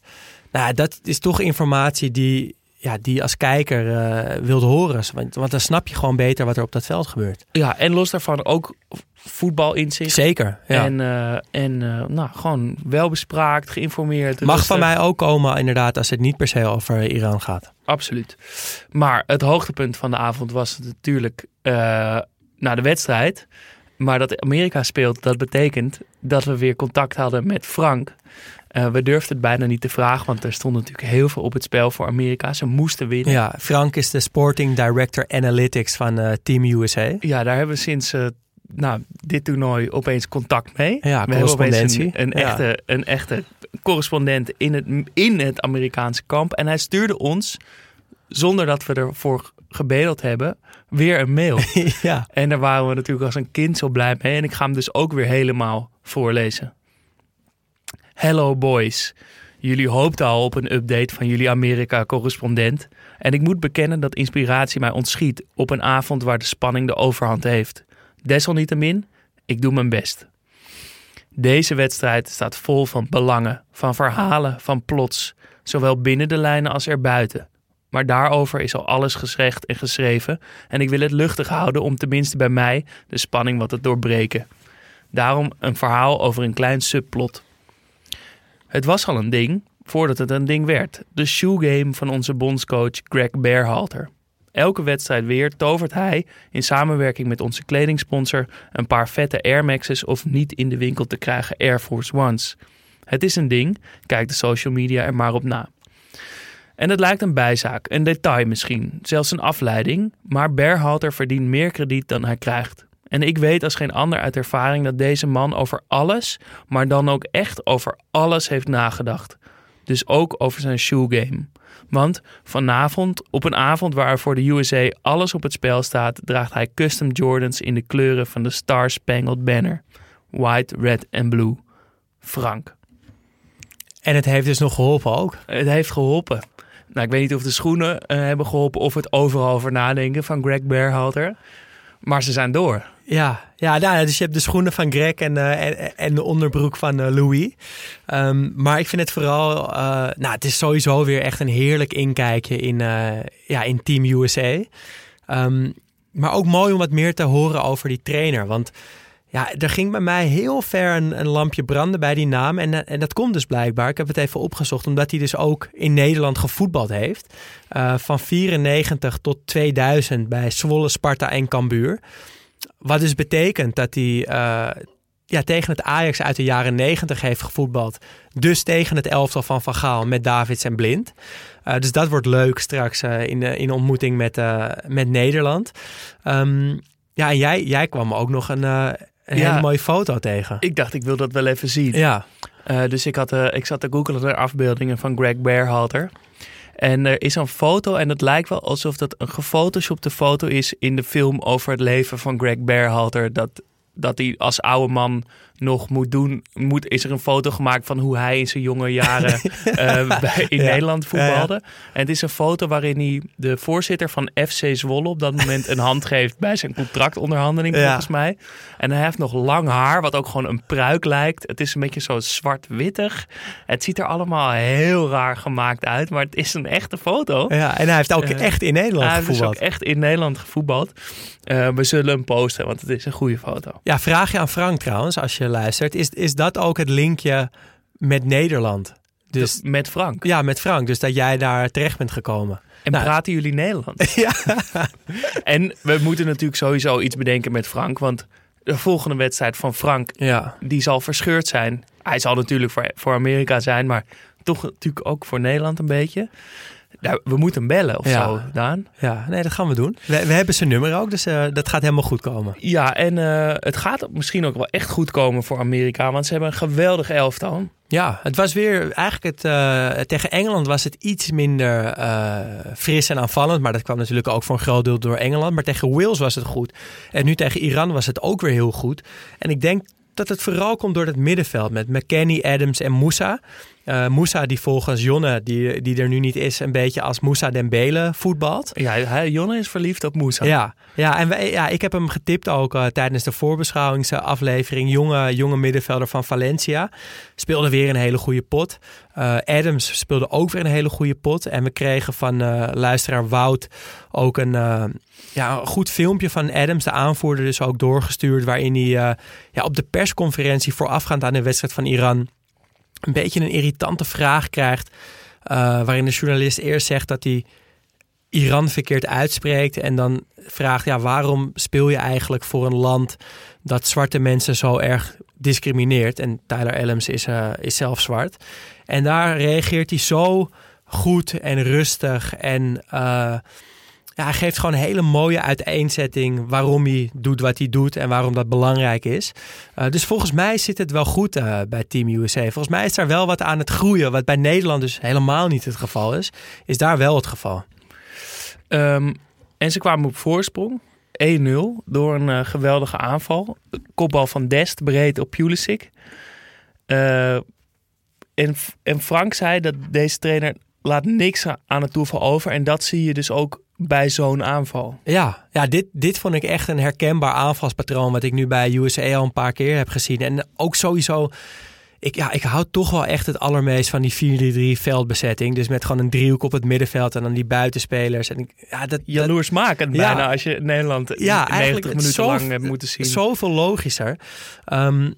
Nou, dat is toch informatie die ja, die als kijker uh, wilt horen. Want, want dan snap je gewoon beter wat er op dat veld gebeurt. Ja, en los daarvan ook voetbalinzicht. Zeker, ja. En, uh, en uh, nou, gewoon welbespraakt, geïnformeerd. Mag van mij ook komen, inderdaad, als het niet per se over Iran gaat. Absoluut. Maar het hoogtepunt van de avond was natuurlijk... Uh, naar de wedstrijd, maar dat Amerika speelt, dat betekent dat we weer contact hadden met Frank. Uh, we durfden het bijna niet te vragen, want er stond natuurlijk heel veel op het spel voor Amerika. Ze moesten winnen. Ja, Frank is de Sporting Director Analytics van uh, Team U S A. Ja, daar hebben we sinds uh, nou, dit toernooi opeens contact mee. Ja, we correspondentie. Een, een, ja. echte, een echte correspondent in het, in het Amerikaanse kamp. En hij stuurde ons, zonder dat we ervoor gebedeld hebben, weer een mail. Ja. En daar waren we natuurlijk als een kind zo blij mee. En ik ga hem dus ook weer helemaal voorlezen. Hello boys. Jullie hoopten al op een update van jullie Amerika-correspondent. En ik moet bekennen dat inspiratie mij ontschiet op een avond waar de spanning de overhand heeft. Desalniettemin, ik doe mijn best. Deze wedstrijd staat vol van belangen, van verhalen, van plots. Zowel binnen de lijnen als erbuiten. Maar daarover is al alles gezegd en geschreven en ik wil het luchtig houden om tenminste bij mij de spanning wat te doorbreken. Daarom een verhaal over een klein subplot. Het was al een ding voordat het een ding werd. De shoegame van onze bondscoach Gregg Berhalter. Elke wedstrijd weer tovert hij, in samenwerking met onze kledingsponsor, een paar vette Air Max's of niet in de winkel te krijgen Air Force Ones. Het is een ding, kijk de social media er maar op na. En het lijkt een bijzaak, een detail misschien, zelfs een afleiding, maar Berhalter verdient meer krediet dan hij krijgt. En ik weet als geen ander uit ervaring dat deze man over alles, maar dan ook echt over alles heeft nagedacht. Dus ook over zijn shoegame. Want vanavond, op een avond waar voor de U S A alles op het spel staat, draagt hij custom Jordans in de kleuren van de Star Spangled Banner. White, red en blue. Frank. En het heeft dus nog geholpen ook? Het heeft geholpen. Nou, ik weet niet of de schoenen uh, hebben geholpen of het overal voor nadenken van Gregg Berhalter. Maar ze zijn door. Ja, ja nou, dus je hebt de schoenen van Greg en, uh, en, en de onderbroek van uh, Louis. Um, maar ik vind het vooral... Uh, nou, het is sowieso weer echt een heerlijk inkijkje in, uh, ja, in Team U S A. Um, maar ook mooi om wat meer te horen over die trainer. Want ja, er ging bij mij heel ver een, een lampje branden bij die naam. En, en dat komt dus blijkbaar. Ik heb het even opgezocht. Omdat hij dus ook in Nederland gevoetbald heeft. Uh, van vierennegentig tot tweeduizend bij Zwolle, Sparta en Cambuur. Wat dus betekent dat hij uh, ja, tegen het Ajax uit de jaren negentig heeft gevoetbald. Dus tegen het elftal van Van Gaal met Davids en Blind. Uh, dus dat wordt leuk straks uh, in, uh, in ontmoeting met, uh, met Nederland. Um, ja, en jij, jij kwam ook nog een... Uh, Een ja, hele mooie foto tegen. Ik dacht, ik wil dat wel even zien. Ja. Uh, dus ik, had, uh, ik zat te googlen naar afbeeldingen van Gregg Berhalter. En er is een foto en het lijkt wel alsof dat een gefotoshopte foto is in de film over het leven van Gregg Berhalter. Dat, dat hij als oude man nog moet doen. Moet, is er een foto gemaakt van hoe hij in zijn jonge jaren uh, bij, in ja. Nederland voetbalde. Ja, ja. En het is een foto waarin hij de voorzitter van F C Zwolle op dat moment een hand geeft bij zijn contractonderhandeling ja. volgens mij. En hij heeft nog lang haar, wat ook gewoon een pruik lijkt. Het is een beetje zo zwart-wittig. Het ziet er allemaal heel raar gemaakt uit, maar het is een echte foto. Ja, en hij heeft ook uh, echt in Nederland gevoetbald. Hij heeft dus ook echt in Nederland gevoetbald. Uh, we zullen hem posten, want het is een goede foto. Ja, vraag je aan Frank trouwens, als je luistert, is, is dat ook het linkje met Nederland? Dus, dus met Frank? Ja, met Frank. Dus dat jij daar terecht bent gekomen. En nou, praten jullie Nederlands? Ja. En we moeten natuurlijk sowieso iets bedenken met Frank, want de volgende wedstrijd van Frank, ja. die zal verscheurd zijn. Hij zal natuurlijk voor, voor Amerika zijn, maar toch natuurlijk ook voor Nederland een beetje. Nou, we moeten hem bellen of ja. zo, Daan. Ja, nee, dat gaan we doen. We, we hebben zijn nummer ook, dus uh, dat gaat helemaal goed komen. Ja, en uh, het gaat misschien ook wel echt goed komen voor Amerika, want ze hebben een geweldig elftal. Ja, het was weer eigenlijk het, uh, tegen Engeland was het iets minder uh, fris en aanvallend. Maar dat kwam natuurlijk ook voor een groot deel door Engeland. Maar tegen Wales was het goed. En nu tegen Iran was het ook weer heel goed. En ik denk dat het vooral komt door het middenveld met McKennie, Adams en Moussa. Uh, Moussa die volgens Jonne, die, die er nu niet is, een beetje als Moussa Dembele voetbalt. Ja, hij, Jonne is verliefd op Moussa. Ja, ja en wij, ja, ik heb hem getipt ook uh, tijdens de voorbeschouwingsaflevering. Jonge, jonge middenvelder van Valencia. Speelde weer een hele goede pot. Uh, Adams speelde ook weer een hele goede pot. En we kregen van uh, luisteraar Wout ook een, uh, ja, een goed filmpje van Adams, de aanvoerder, dus ook doorgestuurd. Waarin hij uh, ja, op de persconferentie voorafgaand aan de wedstrijd van Iran een beetje een irritante vraag krijgt, uh, waarin de journalist eerst zegt dat hij Iran verkeerd uitspreekt en dan vraagt, ja, waarom speel je eigenlijk voor een land dat zwarte mensen zo erg discrimineert? En Tyler Adams is, uh, is zelf zwart. En daar reageert hij zo goed en rustig en uh, ja, hij geeft gewoon een hele mooie uiteenzetting waarom hij doet wat hij doet en waarom dat belangrijk is. Uh, dus volgens mij zit het wel goed uh, bij Team U S A. Volgens mij is daar wel wat aan het groeien, wat bij Nederland dus helemaal niet het geval is. Is daar wel het geval. Um, en ze kwamen op voorsprong. één nul door een uh, geweldige aanval. Kopbal van Dest, breed op Pulisic. Uh, en, en Frank zei dat deze trainer laat niks aan het toeval over. En dat zie je dus ook bij zo'n aanval. Ja, ja dit, dit vond ik echt een herkenbaar aanvalspatroon wat ik nu bij U S A al een paar keer heb gezien. En ook sowieso, ik, ja, ik hou toch wel echt het allermeest van die vier drie drie veldbezetting. Dus met gewoon een driehoek op het middenveld en dan die buitenspelers. En ik, ja, dat, jaloersmakend dat, bijna ja, als je Nederland ja, negentig minuten zo, lang hebt moeten zien. Zoveel logischer. Um,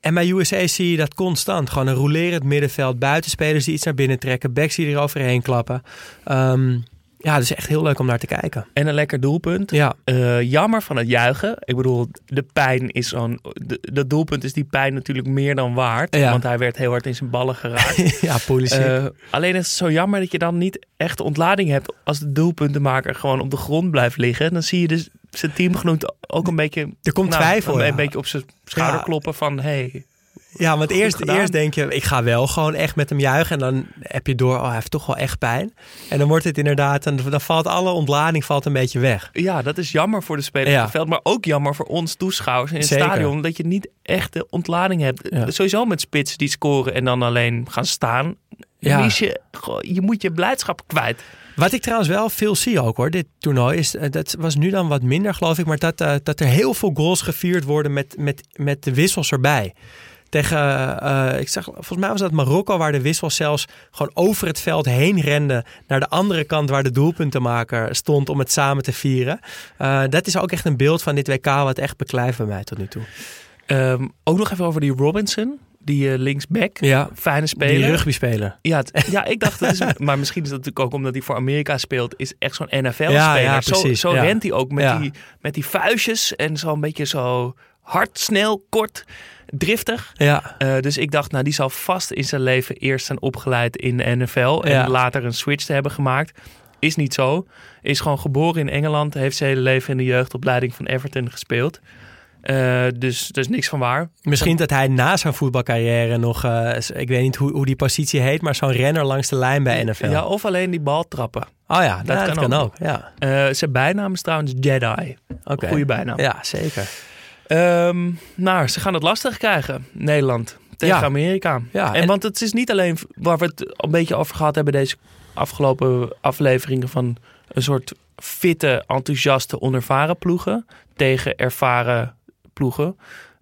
En bij U S A zie je dat constant. Gewoon een roulerend middenveld, buitenspelers die iets naar binnen trekken, backs die eroverheen klappen. Um, Ja, dat is echt heel leuk om naar te kijken. En een lekker doelpunt. Ja. Uh, jammer van het juichen. Ik bedoel, de pijn is zo'n... Dat doelpunt is die pijn natuurlijk meer dan waard. Ja. Want hij werd heel hard in zijn ballen geraakt. Ja, Pulisic. Uh, alleen is het zo jammer dat je dan niet echt de ontlading hebt. Als de doelpuntenmaker gewoon op de grond blijft liggen. Dan zie je dus zijn teamgenoot ook een beetje... Er komt nou, twijfel, Een ja. beetje op zijn schouder ja. kloppen van... Hey, ja, want eerst, eerst denk je, ik ga wel gewoon echt met hem juichen. En dan heb je door, oh, hij heeft toch wel echt pijn. En dan wordt het inderdaad, en dan valt alle ontlading valt een beetje weg. Ja, dat is jammer voor de spelers ja. op het veld. Maar ook jammer voor ons toeschouwers in het Zeker. stadion. Dat je niet echt de ontlading hebt. Ja. Sowieso met spitsen die scoren en dan alleen gaan staan. Ja. Je, je moet je blijdschap kwijt. Wat ik trouwens wel veel zie ook hoor, dit toernooi, is, dat was nu dan wat minder geloof ik. Maar dat, uh, dat er heel veel goals gevierd worden met, met, met de wissels erbij. Tegen, uh, ik zag, volgens mij was dat Marokko, waar de wissel zelfs gewoon over het veld heen rende. Naar de andere kant waar de doelpuntenmaker stond om het samen te vieren. Uh, dat is ook echt een beeld van dit W K wat echt beklijft bij mij tot nu toe. Um, ook nog even over die Robinson, die uh, linksback. Ja, fijne speler. Die rugbyspeler. Ja, t- ja ik dacht, dat is, maar misschien is dat natuurlijk ook omdat hij voor Amerika speelt. Is echt zo'n N F L-speler. Ja, ja, zo zo ja. rent hij ook met, ja. die, met die vuistjes en zo'n beetje zo... Hard, snel, kort, driftig. Ja. Uh, dus ik dacht, nou, die zal vast in zijn leven eerst zijn opgeleid in de N F L. En ja. later een switch te hebben gemaakt. Is niet zo. Is gewoon geboren in Engeland. Heeft zijn hele leven in de jeugdopleiding van Everton gespeeld. Uh, dus er is niks van waar. Misschien dat hij na zijn voetbalcarrière nog... Uh, ik weet niet hoe, hoe die positie heet, maar zo'n renner langs de lijn bij N F L. Ja, of alleen die bal trappen. Oh ja, dat, ja, kan, dat ook. kan ook. Ja. Uh, zijn bijnaam is trouwens Jedi. Okay. Goeie bijnaam. Ja, zeker. Um, nou, ze gaan het lastig krijgen, Nederland, tegen ja. Amerika. Ja, en, en want het is niet alleen waar we het een beetje over gehad hebben... deze afgelopen afleveringen van een soort fitte, enthousiaste, onervaren ploegen... tegen ervaren ploegen.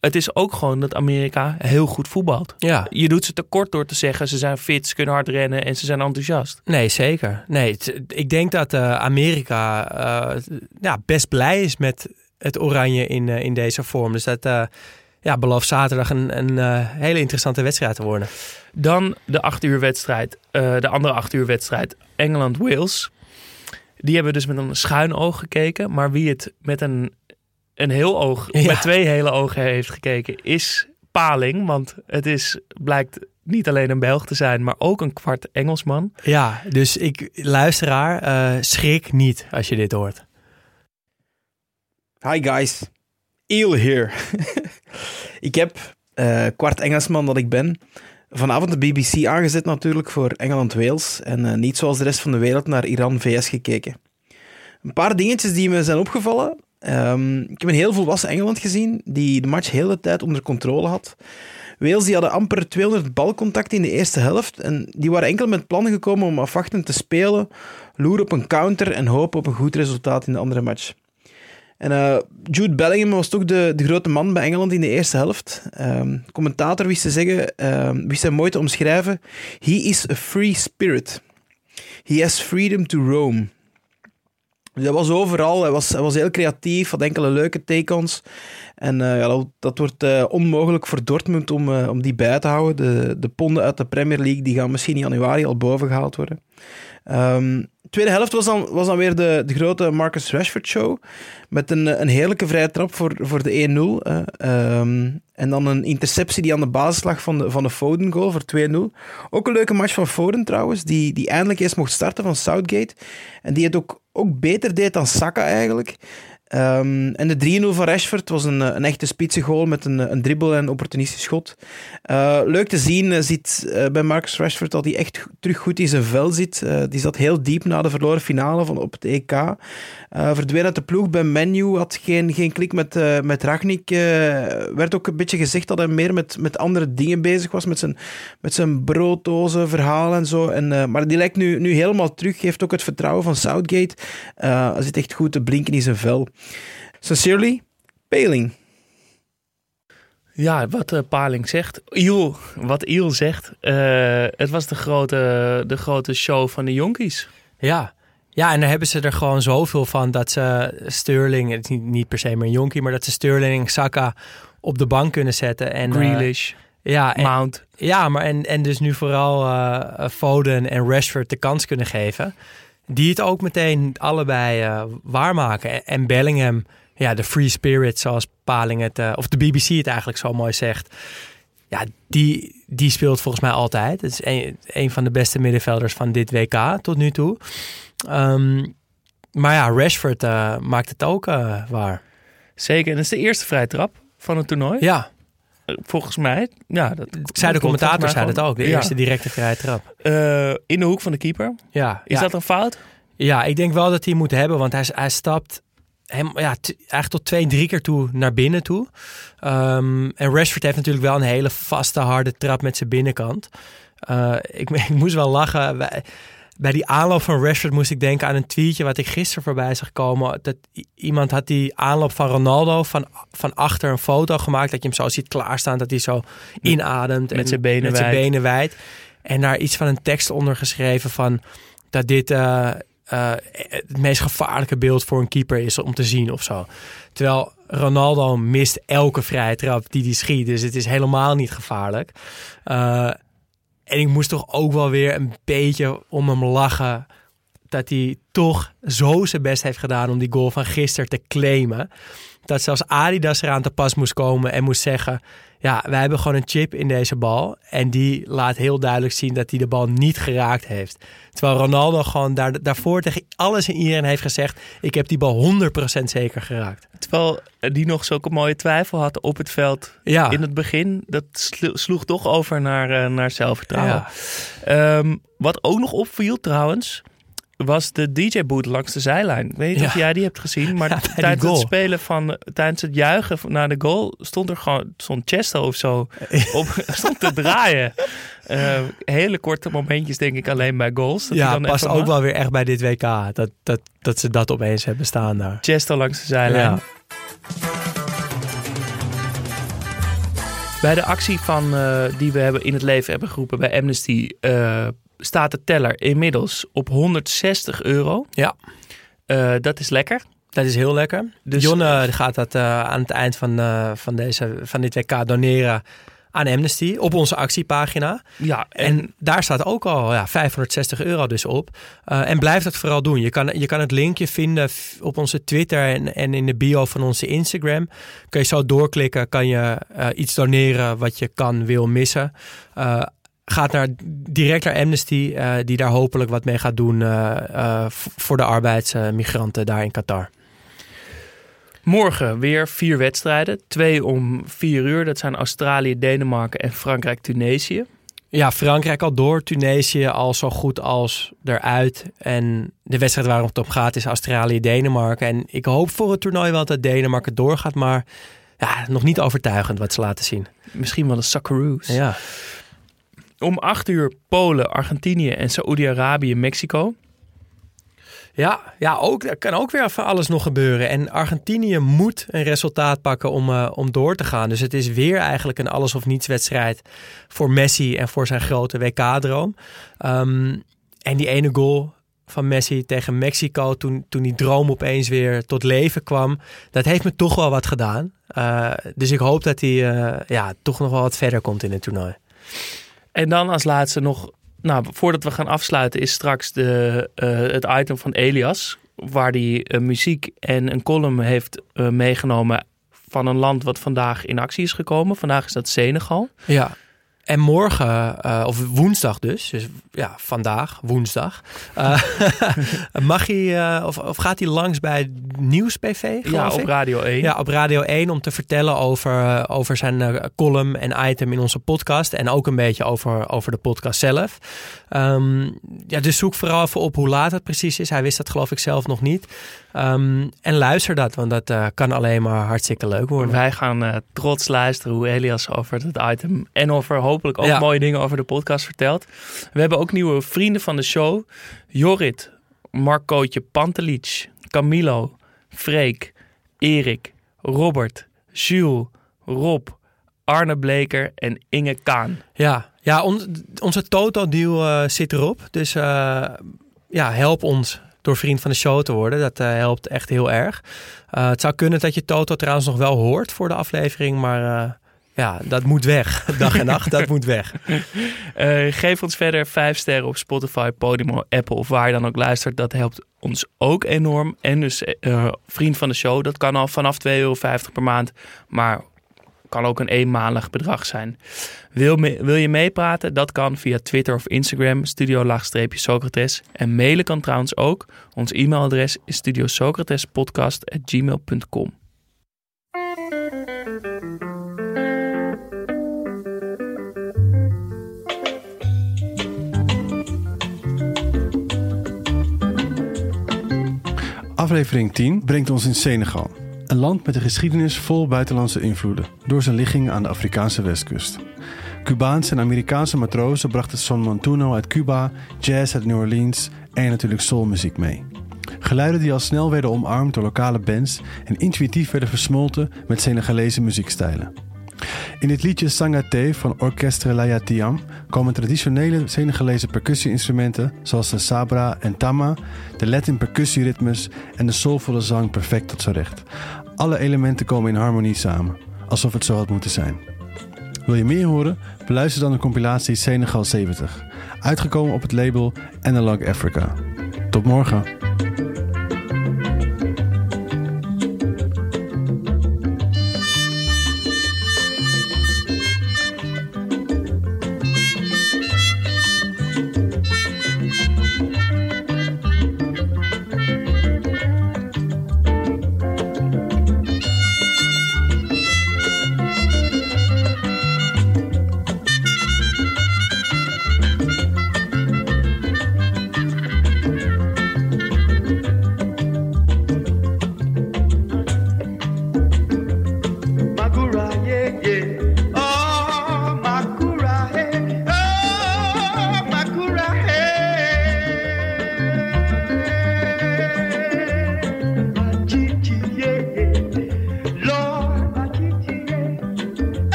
Het is ook gewoon dat Amerika heel goed voetbalt. Ja. Je doet ze tekort door te zeggen... ze zijn fit, ze kunnen hard rennen en ze zijn enthousiast. Nee, zeker. Nee, t- ik denk dat uh, Amerika uh, ja, best blij is met... het oranje in, uh, in deze vorm. Dus dat uh, ja, belooft zaterdag een, een uh, hele interessante wedstrijd te worden. Dan de acht uur wedstrijd. Uh, de andere acht uur wedstrijd. Engeland-Wales. Die hebben dus met een schuin oog gekeken. Maar wie het met een, een heel oog, ja. met twee hele ogen heeft gekeken... is Paling. Want het is, blijkt... niet alleen een Belg te zijn, maar ook een kwart Engelsman. Ja, dus ik luisteraar, uh, schrik niet als je dit hoort. Hi guys, Eel here. Ik heb, uh, kwart Engelsman dat ik ben, vanavond de B B C aangezet natuurlijk voor Engeland-Wales en uh, niet zoals de rest van de wereld naar Iran-V S gekeken. Een paar dingetjes die me zijn opgevallen. Um, ik heb een heel volwassen Engeland gezien die de match heel de tijd onder controle had. Wales die hadden amper tweehonderd balcontacten in de eerste helft en die waren enkel met plannen gekomen om afwachtend te spelen, loeren op een counter en hopen op een goed resultaat in de andere match. En uh, Jude Bellingham was toch de, de grote man bij Engeland in de eerste helft. Um, de commentator wist te zeggen, um, wist hij mooi te omschrijven. He is a free spirit. He has freedom to roam. Dus hij was overal, hij was, hij was heel creatief, had enkele leuke take-ons. En uh, ja, dat, dat wordt uh, onmogelijk voor Dortmund om, uh, om die bij te houden. De, de ponden uit de Premier League die gaan misschien in januari al boven gehaald worden. Um, tweede helft was dan, was dan weer de, de grote Marcus Rashford show. Met een, een heerlijke vrije trap voor, voor de één nul. Uh, um, en dan een interceptie die aan de basis lag van de, van de Foden goal voor twee nul. Ook een leuke match van Foden trouwens. Die, die eindelijk eens mocht starten van Southgate. En die het ook, ook beter deed dan Saka eigenlijk. Um, en de drie nul van Rashford was een, een echte spitsengoal met een, een dribbel en opportunistisch schot. Uh, leuk te zien zit uh, bij Marcus Rashford dat hij echt terug goed in zijn vel zit. Uh, die zat heel diep na de verloren finale van op het E K. Uh, verdween uit de ploeg bij Man U, had geen, geen klik met, uh, met Rangnick. Uh, werd ook een beetje gezegd dat hij meer met, met andere dingen bezig was, met zijn, met zijn brooddozen verhaal en zo. En, uh, maar die lijkt nu, nu helemaal terug, heeft ook het vertrouwen van Southgate. Uh, hij zit echt goed te blinken in zijn vel. Sincerely, Paling. Ja, wat uh, Paling zegt. Iel, wat Iel zegt. Uh, het was de grote, de grote show van de jonkies. Ja. ja, en daar hebben ze er gewoon zoveel van dat ze Sterling, het is niet, niet per se meer een jonkie, maar dat ze Sterling en Saka op de bank kunnen zetten. En, Grealish, uh, ja, en, Mount. Ja, maar en, en dus nu vooral uh, Foden en Rashford de kans kunnen geven. die het ook meteen allebei uh, waarmaken. En Bellingham, ja, de free spirit, zoals Paling het, uh, of de B B C het eigenlijk zo mooi zegt. Ja, die, die speelt volgens mij altijd. Het is een, een van de beste middenvelders van dit W K tot nu toe. Um, maar ja, Rashford uh, maakt het ook uh, waar. Zeker, en dat is de eerste vrijtrap van het toernooi. Ja. Volgens mij, ja. Dat zei de commentator, zei het ook. De ja. eerste directe vrije trap. Uh, in de hoek van de keeper. Ja. Is ja. dat een fout? Ja, ik denk wel dat hij moet hebben. Want hij, hij stapt hem, ja, t- eigenlijk tot twee, drie keer toe naar binnen toe. Um, en Rashford heeft natuurlijk wel een hele vaste, harde trap met zijn binnenkant. Uh, ik, ik moest wel lachen. Bij, bij die aanloop van Rashford moest ik denken aan een tweetje wat ik gisteren voorbij zag komen. Dat iemand had die aanloop van Ronaldo van, van achter een foto gemaakt. Dat je hem zo ziet klaarstaan, dat hij zo inademt. Met zijn benen, benen wijd. En daar iets van een tekst onder geschreven van dat dit uh, uh, het meest gevaarlijke beeld voor een keeper is om te zien of zo. Terwijl Ronaldo mist elke vrije trap die hij schiet. Dus het is helemaal niet gevaarlijk. Uh, En ik moest toch ook wel weer een beetje om hem lachen. Dat hij toch zo zijn best heeft gedaan om die goal van gisteren te claimen. Dat zelfs Adidas eraan te pas moest komen en moest zeggen... ja, wij hebben gewoon een chip in deze bal. En die laat heel duidelijk zien dat hij de bal niet geraakt heeft. Terwijl Ronaldo gewoon daar, daarvoor tegen alles en iedereen heeft gezegd... ik heb die bal honderd procent zeker geraakt. Terwijl die nog zulke mooie twijfel had op het veld ja. in het begin. Dat sloeg toch over naar, uh, naar zelfvertrouwen. Ja. Um, wat ook nog opviel trouwens... was de D J-boot langs de zijlijn. Ik weet niet ja. of jij die hebt gezien, maar ja, tijdens het spelen van, tijdens het juichen naar de goal stond er gewoon zo'n Chesto of zo op, stond te draaien. Uh, hele korte momentjes denk ik alleen bij goals. Dat ja, dan past ook mag. Wel weer echt bij dit W K. Dat, dat, dat ze dat opeens hebben staan daar. Chesto langs de zijlijn. Ja. Bij de actie van, uh, die we hebben in het leven hebben geroepen bij Amnesty... Uh, staat de teller inmiddels op honderdzestig euro. Ja. Uh, dat is lekker. Dat is heel lekker. Dus Jonne gaat dat uh, aan het eind van, uh, van, deze, van dit W K doneren aan Amnesty. Op onze actiepagina. Ja. En, en daar staat ook al ja, vijfhonderdzestig euro dus op. Uh, en blijf dat vooral doen. Je kan, je kan het linkje vinden op onze Twitter en, en in de bio van onze Instagram. Kun je zo doorklikken. Kan je uh, iets doneren wat je kan, wil missen. Uh, Gaat naar, direct naar Amnesty, uh, die daar hopelijk wat mee gaat doen uh, uh, voor de arbeidsmigranten daar in Qatar. Morgen weer vier wedstrijden. Twee om vier uur. Dat zijn Australië, Denemarken en Frankrijk, Tunesië. Ja, Frankrijk al door. Tunesië al zo goed als eruit. En de wedstrijd waar het om gaat is Australië, Denemarken. En ik hoop voor het toernooi wel dat Denemarken doorgaat. Maar ja, nog niet overtuigend wat ze laten zien. Misschien wel een Socceroos. Ja. Om acht uur Polen, Argentinië en Saoedi-Arabië, Mexico. Ja, ja ook, er kan ook weer van alles nog gebeuren. En Argentinië moet een resultaat pakken om, uh, om door te gaan. Dus het is weer eigenlijk een alles-of-niets wedstrijd voor Messi en voor zijn grote W K-droom. Um, en die ene goal van Messi tegen Mexico, toen, toen die droom opeens weer tot leven kwam, dat heeft me toch wel wat gedaan. Uh, dus ik hoop dat hij uh, ja, toch nog wel wat verder komt in het toernooi. En dan als laatste nog, nou, voordat we gaan afsluiten, is straks de, uh, het item van Elias. Waar hij uh, muziek en een column heeft uh, meegenomen van een land wat vandaag in actie is gekomen. Vandaag is dat Senegal. Ja, en morgen, uh, of woensdag dus, dus ja, vandaag, woensdag. Uh, mag hij, uh, of, of gaat hij langs bij Nieuws P V? Ja, op Radio één. Ja, op Radio één om te vertellen over, over zijn uh, column en item in onze podcast. En ook een beetje over, over de podcast zelf. Um, ja, dus zoek vooral even op hoe laat het precies is. Hij wist dat geloof ik zelf nog niet. Um, en luister dat, want dat uh, kan alleen maar hartstikke leuk worden. Wij gaan uh, trots luisteren hoe Elias over het item en over hopelijk ook ja. mooie dingen over de podcast vertelt. We hebben ook nieuwe vrienden van de show. Jorrit, Marcootje Pantelic, Camilo, Freek, Erik, Robert, Jules, Rob, Arne Bleker en Inge Kaan. Ja, ja on- onze Toto-deal uh, zit erop. Dus uh, ja, help ons door vriend van de show te worden. Dat uh, helpt echt heel erg. Uh, het zou kunnen dat je Toto trouwens nog wel hoort voor de aflevering, maar... Uh, Ja, dat moet weg. Dag en nacht, dat moet weg. Uh, geef ons verder vijf sterren op Spotify, Podimo, Apple of waar je dan ook luistert. Dat helpt ons ook enorm. En dus uh, vriend van de show, dat kan al vanaf twee euro vijftig per maand. Maar kan ook een eenmalig bedrag zijn. Wil, me, wil je meepraten? Dat kan via Twitter of Instagram, studio-socrates. En mailen kan trouwens ook. Ons e-mailadres is studio socrates podcast at gmail dot com. Aflevering tien brengt ons in Senegal. Een land met een geschiedenis vol buitenlandse invloeden, door zijn ligging aan de Afrikaanse westkust. Cubaanse en Amerikaanse matrozen brachten Son Montuno uit Cuba, jazz uit New Orleans en natuurlijk soulmuziek mee. Geluiden die al snel werden omarmd door lokale bands en intuïtief werden versmolten met Senegalese muziekstijlen. In het liedje Sangaté van Orchestre Layatiam komen traditionele Senegalese percussie-instrumenten zoals de sabra en tama, de Latin percussieritmes en de soulvolle zang perfect tot z'n recht. Alle elementen komen in harmonie samen, alsof het zo had moeten zijn. Wil je meer horen? Beluister dan de compilatie Senegal zeventig, uitgekomen op het label Analog Africa. Tot morgen!